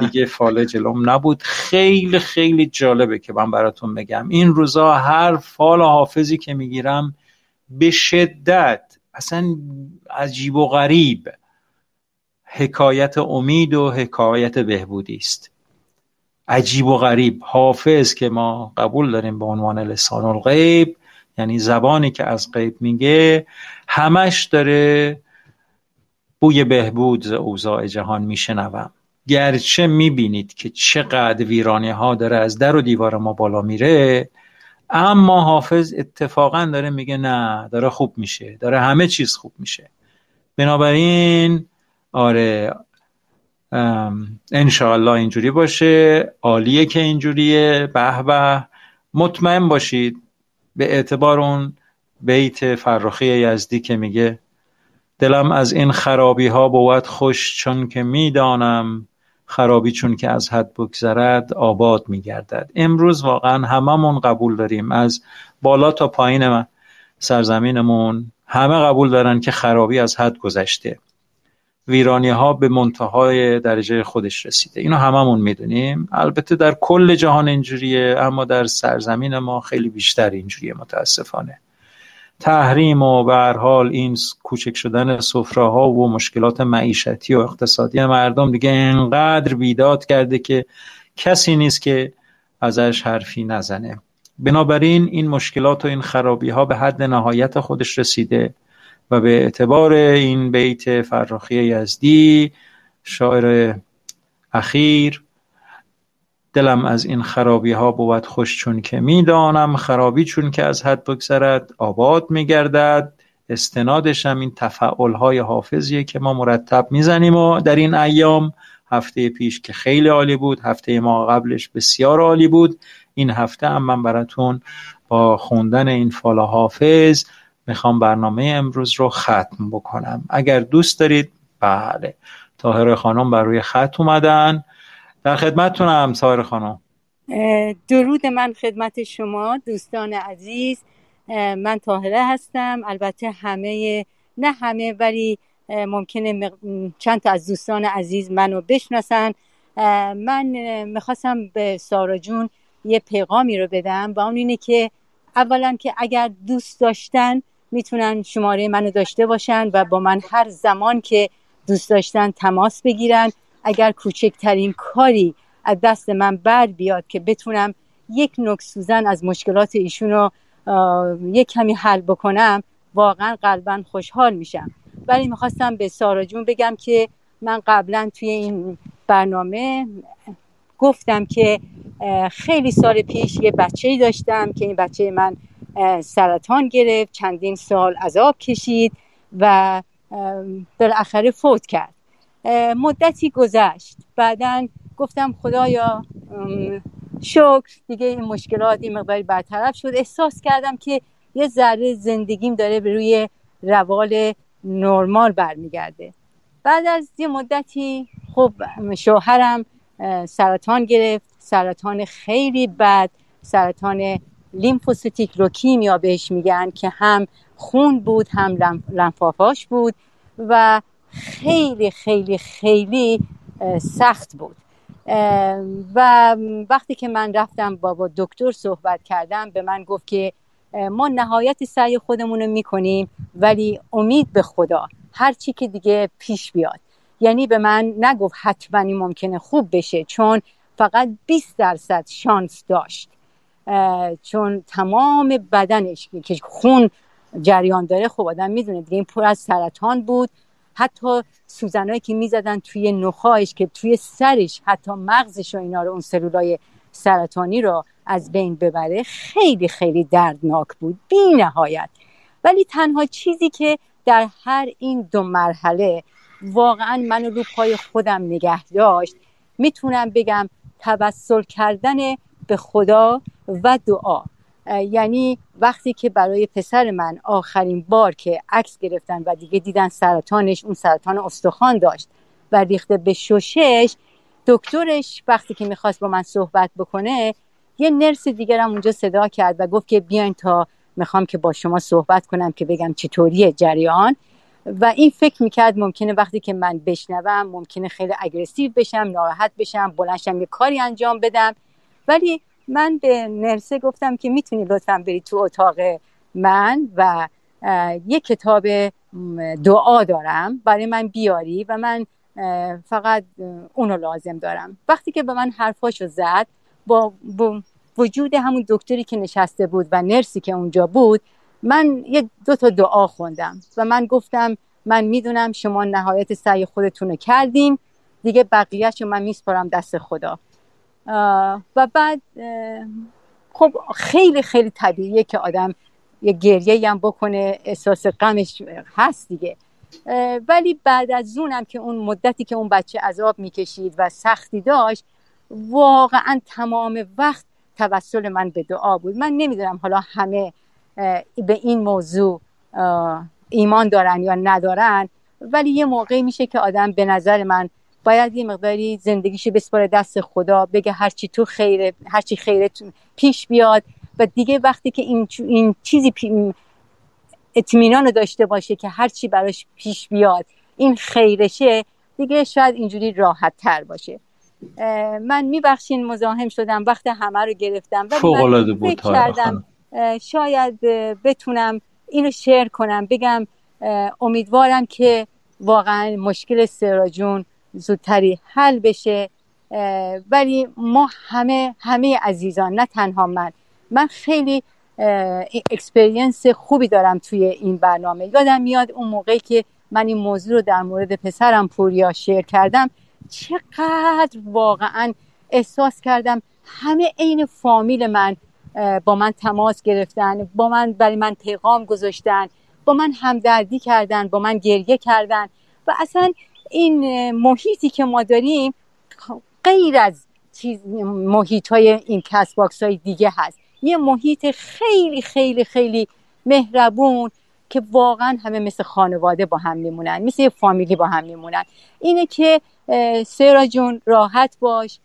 دیگه فال جلوم نبود. خیلی خیلی جالبه که من براتون بگم این روزا هر فال حافظی که میگیرم به شدت اصلا عجیب و غریب حکایت امید و حکایت بهبودی است. عجیب و غریب حافظ که ما قبول داریم به عنوان لسان الغیب، یعنی زبانی که از غیب میگه، همش داره بوی بهبود ز اوضاع جهان میشنوم. گرچه میبینید که چقدر ویرانی ها داره از در و دیوار ما بالا میره، اما حافظ اتفاقا داره میگه نه، داره خوب میشه، داره همه چیز خوب میشه. بنابراین آره انشاءالله اینجوری باشه. عالیه که اینجوریه، به به. مطمئن باشید به اعتبار اون بیت فرخی یزدی که میگه دلم از این خرابی ها بود خوش، چون که میدانم خرابی چون که از حد بگذرد آباد میگردد. امروز واقعا هممون قبول داریم، از بالا تا پایین سرزمینمون همه قبول دارن که خرابی از حد گذشته. ویرانی‌ها به منتهای درجه خودش رسیده. اینو هممون میدونیم. البته در کل جهان اینجوریه، اما در سرزمین ما خیلی بیشتر اینجوریه متاسفانه. تحریم و به هر حال این کوچک شدن سفره‌ها و مشکلات معیشتی و اقتصادی مردم دیگه انقدر بیداد کرده که کسی نیست که ازش حرفی نزنه. بنابراین این مشکلات و این خرابی‌ها به حد نهایت خودش رسیده و به اعتبار این بیت فرخی یزدی شاعر اخیر: دلم از این خرابی ها بود خوش، چون که میدانم خرابی چون که از حد بگذرد آباد میگردد. استنادش هم این تفاعل های حافظیه که ما مرتب میزنیم و در این ایام، هفته پیش که خیلی عالی بود، هفته ما قبلش بسیار عالی بود، این هفته هم من براتون با خوندن این فال حافظ میخوام برنامه امروز رو ختم بکنم. اگر دوست دارید. بله، طاهره خانم بر روی خط اومدن، در خدمتتونم. طاهره خانم، درود من خدمت شما دوستان عزیز. من طاهره هستم. البته همه، نه همه، ولی ممکنه چند تا از دوستان عزیز منو بشناسن. من میخواستم به سارا جون یه پیغامی رو بدم و اون اینه که اولا که اگر دوست داشتن میتونن شماره منو داشته باشن و با من هر زمان که دوست داشتن تماس بگیرن. اگر کوچکترین کاری از دست من بر بیاد که بتونم یک نوک سوزن از مشکلات ایشون رو یک کمی حل بکنم، واقعا قلبا خوشحال میشم. ولی میخواستم به سارا جون بگم که من قبلا توی این برنامه گفتم که خیلی سال پیش یه بچه‌ای داشتم که این بچه من سرطان گرفت، چندین سال عذاب کشید و بالاخره فوت کرد. مدتی گذشت، بعدن گفتم خدایا شکر، دیگه این مشکلات این مقداری برطرف شد. احساس کردم که یه ذره زندگیم داره به روی روال نرمال برمیگرده. بعد از یه مدتی خب شوهرم سرطان گرفت، سرطان خیلی بد، سرطان لیمفوسیتیک لوکیمیا بهش میگن که هم خون بود هم لنفافاش بود و خیلی خیلی خیلی سخت بود. و وقتی که من رفتم با دکتر صحبت کردم، به من گفت که ما نهایت سعی خودمون رو میکنیم ولی امید به خدا، هر چی که دیگه پیش بیاد. یعنی به من نگفت حتما این ممکنه خوب بشه، چون فقط 20% شانس داشت، چون تمام بدنش که خون جریان داره خب آدم میدونه دیگه این پر از سرطان بود. حتی سوزنایی که میزدن توی نخایش، که توی سرش، حتی مغزش و اینا رو، اون سلولای سرطانی رو از بین ببره، خیلی خیلی دردناک بود بی نهایت. ولی تنها چیزی که در هر این دو مرحله واقعا منو رو پای خودم نگه داشت، میتونم بگم توسل کردن به خدا و دعا. یعنی وقتی که برای پسر من آخرین بار که عکس گرفتن و دیگه دیدن سرطانش، اون سرطان استخوان داشت و ریخته به ششش، دکترش وقتی که میخواست با من صحبت بکنه، یه نرس دیگر هم اونجا صدا کرد و گفت که بیاین تا میخوام که با شما صحبت کنم که بگم چطوریه جریان. و این فکر میکرد ممکنه وقتی که من بشنوم ممکنه خیلی اگریسیو بشم، ناراحت بشم، بلنشم یه کاری انجام بدم. ولی من به نرسه گفتم که میتونی لطفاً بری تو اتاق من و یه کتاب دعا دارم برای من بیاری و من فقط اونو لازم دارم. وقتی که به من حرفاشو زد، با وجود همون دکتری که نشسته بود و نرسی که اونجا بود، من یه دو تا دعا خوندم و من گفتم من میدونم شما نهایت سعی خودتونو کردین، دیگه بقیه‌شو من میسپارم دست خدا. و بعد خب خیلی خیلی طبیعیه که آدم یه گریه هم بکنه، احساس غمش هست دیگه. ولی بعد از اونم که اون مدتی که اون بچه عذاب میکشید و سختی داشت، واقعا تمام وقت توسل من به دعا بود. من نمیدونم حالا همه به این موضوع ایمان دارن یا ندارن، ولی یه موقعی میشه که آدم به نظر من باید یه مقداری زندگیشو بسپاره دست خدا، بگه هرچی تو خیره، هرچی خیره پیش بیاد. و دیگه وقتی که این چیزی اطمینان رو داشته باشه که هرچی براش پیش بیاد این خیرشه دیگه، شاید اینجوری راحت تر باشه. من میبخشین مزاحم شدم، وقت همه رو گرفتم، ولی من فکر کردم شاید بتونم اینو شیر کنم، بگم امیدوارم که واقعا مشکل سراجون زودتری حل بشه. ولی ما همه عزیزان، نه تنها من خیلی اکسپریانس خوبی دارم توی این برنامه. یادم میاد اون موقعی که من این موضوع رو در مورد پسرم پوریا شیر کردم، چقدر واقعا احساس کردم همه عین فامیل من با من تماس گرفتن، با من برای من پیغام گذاشتن، با من همدردی کردن، با من گریه کردن. و اصلا این محیطی که ما داریم غیر از محیط‌های این کست باکس‌های دیگه هست، یه محیط خیلی خیلی خیلی مهربون که واقعا همه مثل خانواده با هم میمونن، مثل فامیلی با هم میمونن. اینه که سیرا جون راحت باش،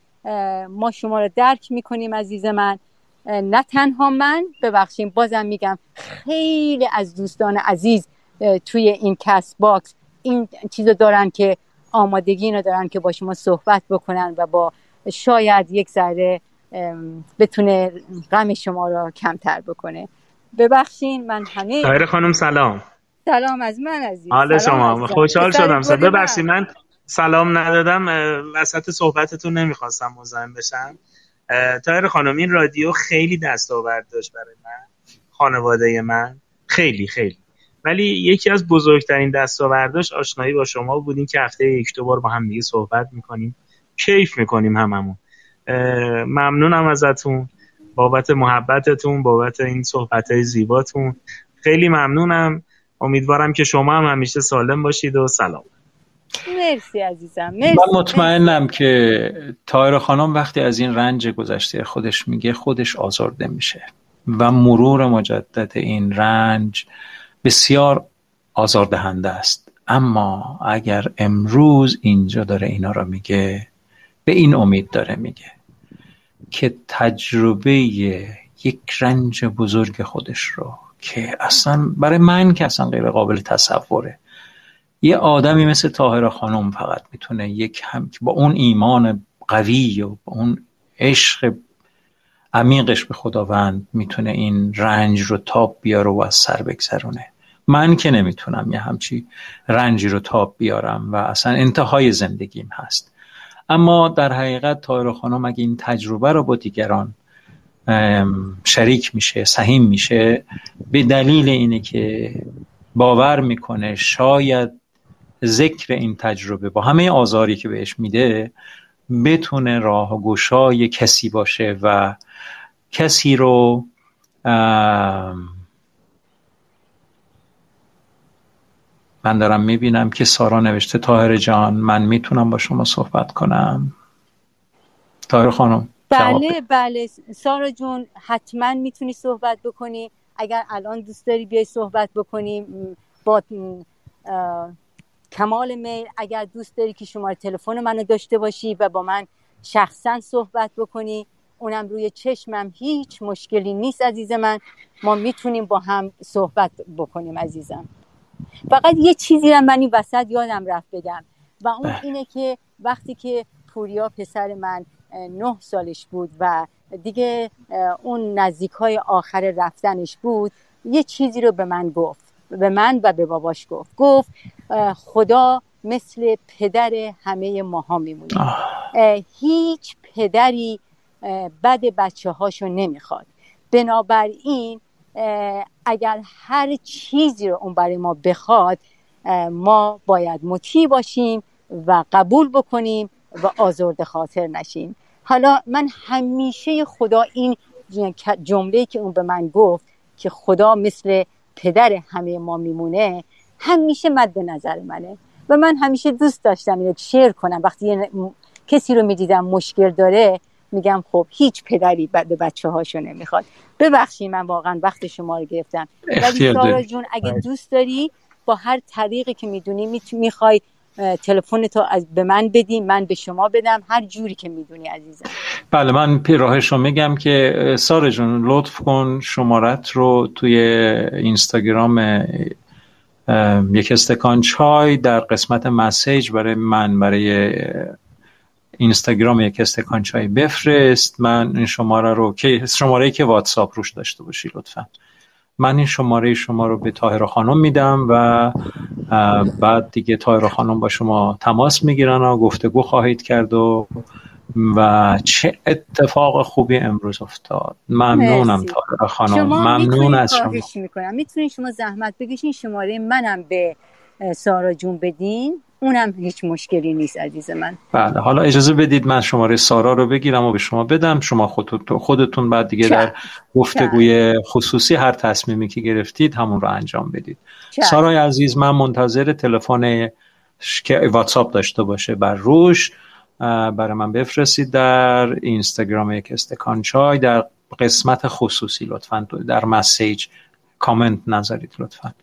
ما شما رو درک میکنیم عزیز من. نه تنها من، ببخشیم بازم میگم، خیلی از دوستان عزیز توی این کست باکس این چیز رو دارن که آمادگی اینو دارن که با شما صحبت بکنن و با شاید یک ذره بتونه غم شما رو کمتر بکنه. ببخشین من همین. خیر خانم سلام. سلام از من عزیز. حال شما؟ خوشحال شدم. ببخشید من سلام ندادم، وسط صحبتتون نمیخواستم مزاحم بشم. طاهر خانم این رادیو خیلی دستاورد داشت برای من، خانواده من، خیلی خیلی. ولی یکی از بزرگترین دستاورداش آشنایی با شما بودین که هفته یک دو بار با هم دیگه صحبت میکنیم، کیف میکنیم هممون. ممنونم ازتون بابت محبتتون، بابت این صحبت‌های زیباتون، خیلی ممنونم. امیدوارم که شما هم همیشه سالم باشید و سلام. مرسی عزیزم، مرسی. من مطمئنم که طاهره خانم وقتی از این رنج گذشته خودش میگه، خودش آزرده میشه و مرور مجدد این رنج بسیار آزاردهنده است. اما اگر امروز اینجا داره اینا رو میگه، به این امید داره میگه که تجربه یک رنج بزرگ خودش رو که اصلا برای من که اصلا غیر قابل تصوره، یه آدمی مثل طاهره خانم فقط میتونه یک هم با اون ایمان قوی و با اون عشق عمیقش به خداوند میتونه این رنج رو تاب بیاره و از سر بگذرونه. من که نمیتونم یه همچی رنجی رو تاب بیارم و اصلا انتهای زندگیم هست. اما در حقیقت طاهره خانم اگه این تجربه رو با دیگران شریک میشه، سهیم میشه، به دلیل اینه که باور میکنه شاید ذکر این تجربه با همه آزاری که بهش میده بتونه راهگشای کسی باشه و کسی رو من دارم میبینم که سارا نوشته طاهره جان من میتونم با شما صحبت کنم. طاهره خانم بله سارا جون حتما میتونی صحبت بکنی. اگر الان دوست داری بیای صحبت بکنیم با کمال میل. اگر دوست داری که شماره تلفن منو داشته باشی و با من شخصا صحبت بکنی، اونم روی چشمم، هیچ مشکلی نیست عزیز من. ما میتونیم با هم صحبت بکنیم عزیزم. فقط یه چیزی رو من این وسط یادم رفت بگم و اون اینه که وقتی که پوریا پسر من 9 سالش بود و دیگه اون نزدیکای آخر رفتنش بود، یه چیزی رو به من گفت، به من و به باباش گفت خدا مثل پدر همه ماها میمونه، هیچ پدری بد بچه هاشو نمیخواد. بنابراین اگر هر چیزی رو اون برای ما بخواد، ما باید مطیع باشیم و قبول بکنیم و آزرده خاطر نشیم. حالا من همیشه خدا، این جمله‌ای که اون به من گفت که خدا مثل پدر همه ما میمونه، همیشه مد نظر منه و من همیشه دوست داشتم اینو شیر کنم. وقتی کسی رو میدیدم مشکل داره میگم خب هیچ پدری به بچه هاشو نمیخواد. ببخشید من واقعا وقت شما رو گرفتم. ولی سارا جون اگه دوست داری با هر طریقی که میدونی میخوای تلفنتو به من بدی، من به شما بدم، هر جوری که میدونی عزیزم. بله من پیراهشو میگم که سارا جون لطف کن شمارت رو توی اینستاگرام یک استکان چای در قسمت مسیج برای من، برای اینستاگرام یک استکان چای بفرست. من این شماره رو که شماره‌ای که واتساپ روش داشته باشی لطفاً، من این شماره شما رو به طاهره خانم میدم و بعد دیگه طاهره خانم با شما تماس میگیرن و گفتگو خواهید کرد و چه اتفاق خوبی امروز افتاد. ممنونم طاهره خانم، ممنون از شما. میتونین شما زحمت بکشین شماره منم به سارا جون بدین، اونم هیچ مشکلی نیست عزیز من. بله، حالا اجازه بدید من شماره سارا رو بگیرم و به شما بدم، شما خودتون بعد دیگه در گفتگوی خصوصی هر تصمیمی که گرفتید همون رو انجام بدید. سارای عزیز، من منتظر تلفن که واتساپ داشته باشه بر روش برای من بفرستید در اینستاگرام یک استکان چای در قسمت خصوصی لطفاً، در مسیج کامنت نذارید لطفاً،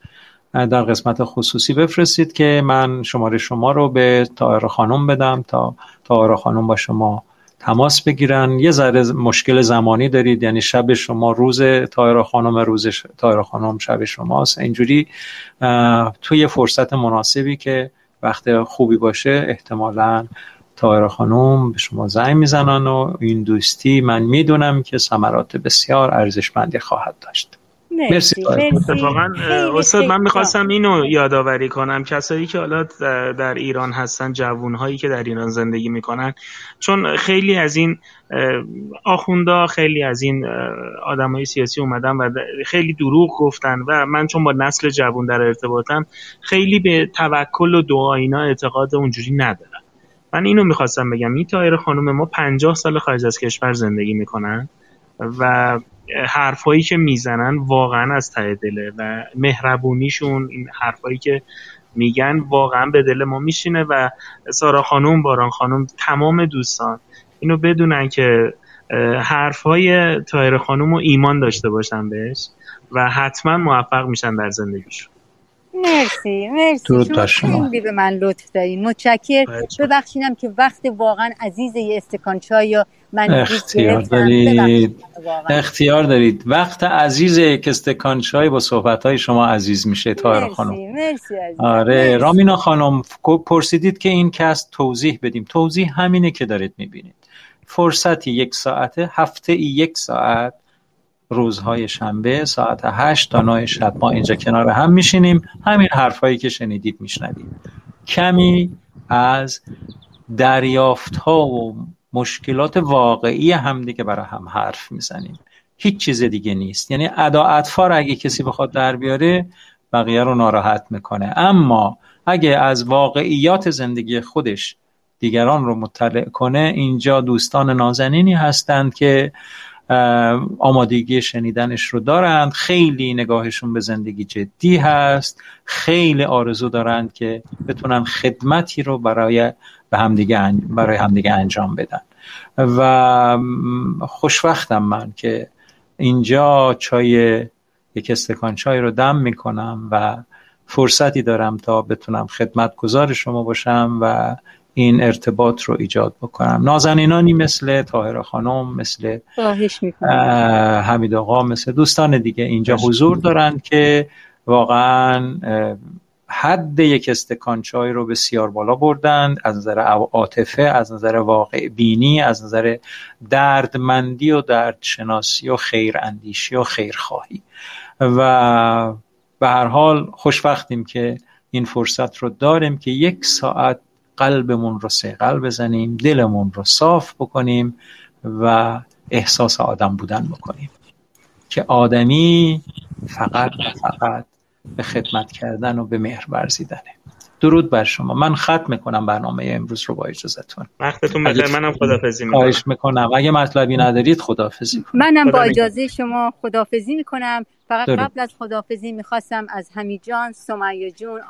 در قسمت خصوصی بفرستید که من شماره شما رو به طاهره خانم بدم تا طاهره خانم با شما تماس بگیرن. یه ذره مشکل زمانی دارید، یعنی شب شما روز طاهره خانم، روز طاهره خانم شب شماست. اینجوری توی یه فرصت مناسبی که وقت خوبی باشه احتمالاً طاهره خانم به شما زنگ میزنن و این دوستی من میدونم که ثمرات بسیار ارزشمندی خواهد داشت. مرسی. اتفاقا استاد من میخواستم اینو یادآوری کنم، کسایی که حالا در ایران هستن، جوانهایی که در ایران زندگی میکنن، چون خیلی از این آخوندا، خیلی از این آدمای سیاسی اومدن و خیلی دروغ گفتن و من چون با نسل جوان در ارتباطم، خیلی به توکل و دعا اینا اعتقاد اونجوری ندارن. من اینو میخواستم بگم، این طاهره خانم ما 50 سال خارج از کشور زندگی میکنن و حرفایی که میزنن واقعا از ته دله و مهربونیشون، این حرفایی که میگن واقعا به دل ما میشینه. و سارا خانم، باران خانم، تمام دوستان اینو بدونن که حرفای طاهره خانم رو ایمان داشته باشن بهش و حتما موفق میشن در زندگیشون. مرسی، مرسی، شما به من لطف دارین، متشکرم. ببخشینم که وقت واقعا عزیز یه استکان چای یا من اختیار دارید. وقت عزیز یک استکان چای با صحبت‌های شما عزیز میشه طاهره خانم. مرسی عزیز. آره رامینا خانم پرسیدید که این کست توضیح بدیم. توضیح همینه که دارید میبینید، فرصتی یک ساعته، هفته ای یک ساعت، روزهای شنبه ساعت 8 تا 9 شب ما اینجا کنار هم میشینیم، همین حرفایی که شنیدید میشنویم، کمی از دریافت‌ها و مشکلات واقعی هم دیگه برای هم حرف میزنیم، هیچ چیز دیگه نیست. یعنی ادا اطفا رو اگه کسی بخواد در بیاره بقیه رو ناراحت میکنه، اما اگه از واقعیات زندگی خودش دیگران رو مطلع کنه، اینجا دوستان نازنینی هستند که آمادگی شنیدنش رو دارند، خیلی نگاهشون به زندگی جدی هست، خیلی آرزو دارند که بتونن خدمتی رو برای همدیگه انجام بدن. و خوشوقتم من که اینجا چای یک استکان چای رو دم میکنم و فرصتی دارم تا بتونم خدمتگزار شما باشم و این ارتباط رو ایجاد بکنم. نازنینانی مثل طاهره خانم، مثل حمید آقا، مثل دوستان دیگه اینجا حضور دارن که واقعا حد یک استکان چای رو بسیار بالا بردند، از نظر عاطفه، از نظر واقع بینی، از نظر دردمندی و دردشناسی و خیراندیشی و خیرخواهی. و به هر حال خوشبختیم که این فرصت رو داریم که یک ساعت قلبمون رو صیقل بزنیم، دلمون رو صاف بکنیم و احساس آدم بودن بکنیم، که آدمی فقط و فقط به خدمت کردن و به مهر ورزیدنه. درود بر شما. من ختم میکنم برنامه امروز رو با اجازهتون. وقتتون بخیر. منم خداحافظی میکنم. خواهش میکنم. اگه مطلبی ندارید خداحافظی کنم. منم با اجازه شما خداحافظی میکنم. فقط قبل از خداحافظی میخواستم از حمید جان، سمیه جون،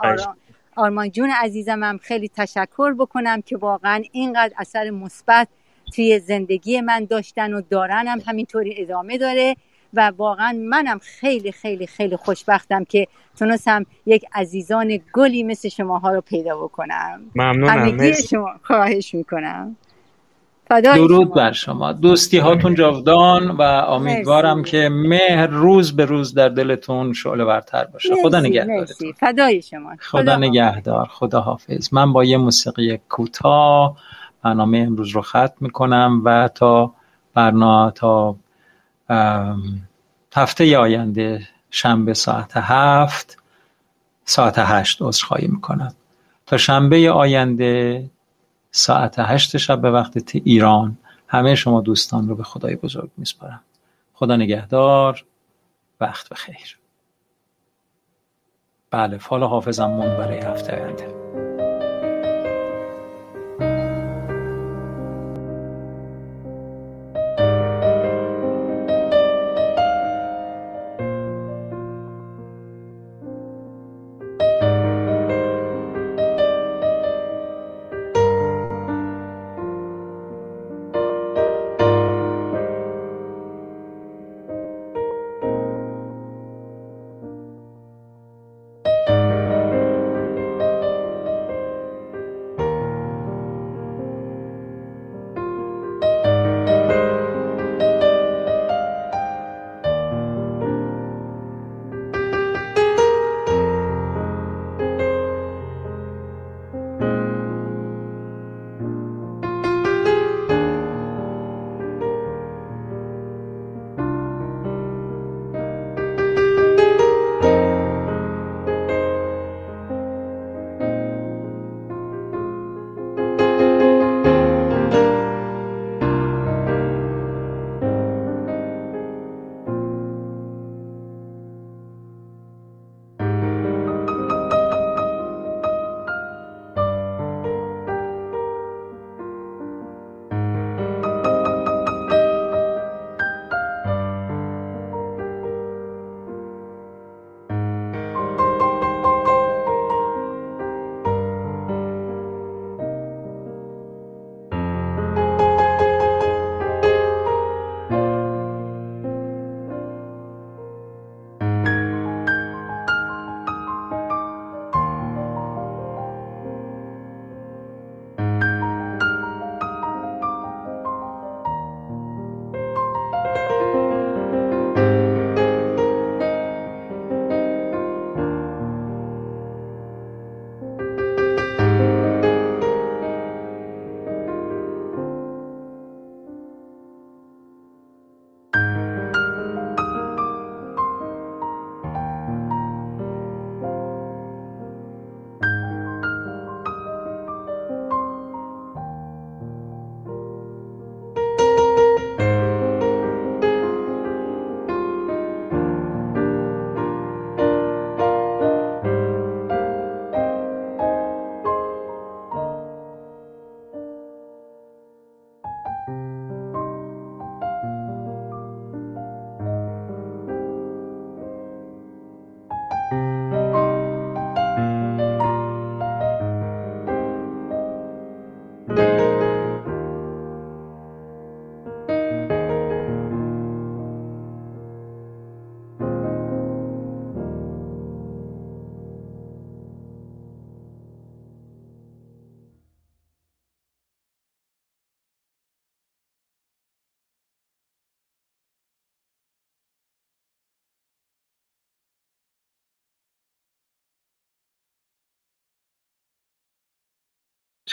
آرمان جون عزیزم هم خیلی تشکر بکنم که واقعا اینقدر اثر مثبت توی زندگی من داشتن و دارنم، همینطوری ادامه داره و واقعا منم خیلی خیلی خیلی خوشبختم که تونستم یک عزیزان گلی مثل شماها رو پیدا بکنم. ممنونم. همگی شما، خواهش میکنم. درود بر شما. دوستی هاتون جاودان و امیدوارم که مهر روز به روز در دلتون شعله ورتر باشه. خدا نگهدارتون. فدای شما. خدا نگهدار. خدا حافظ. من با یه موسیقی کوتاه برنامه امروز رو ختم میکنم و تا هفته آینده شنبه ساعت 8 عذرخواهی میکنم. تا شنبه آینده ساعت 8 شب به وقت ایران همه شما دوستان رو به خدای بزرگ میسپارم. خدا نگهدار. وقت بخیر. بله، فال حافظم من برای هفته آینده.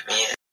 Yeah.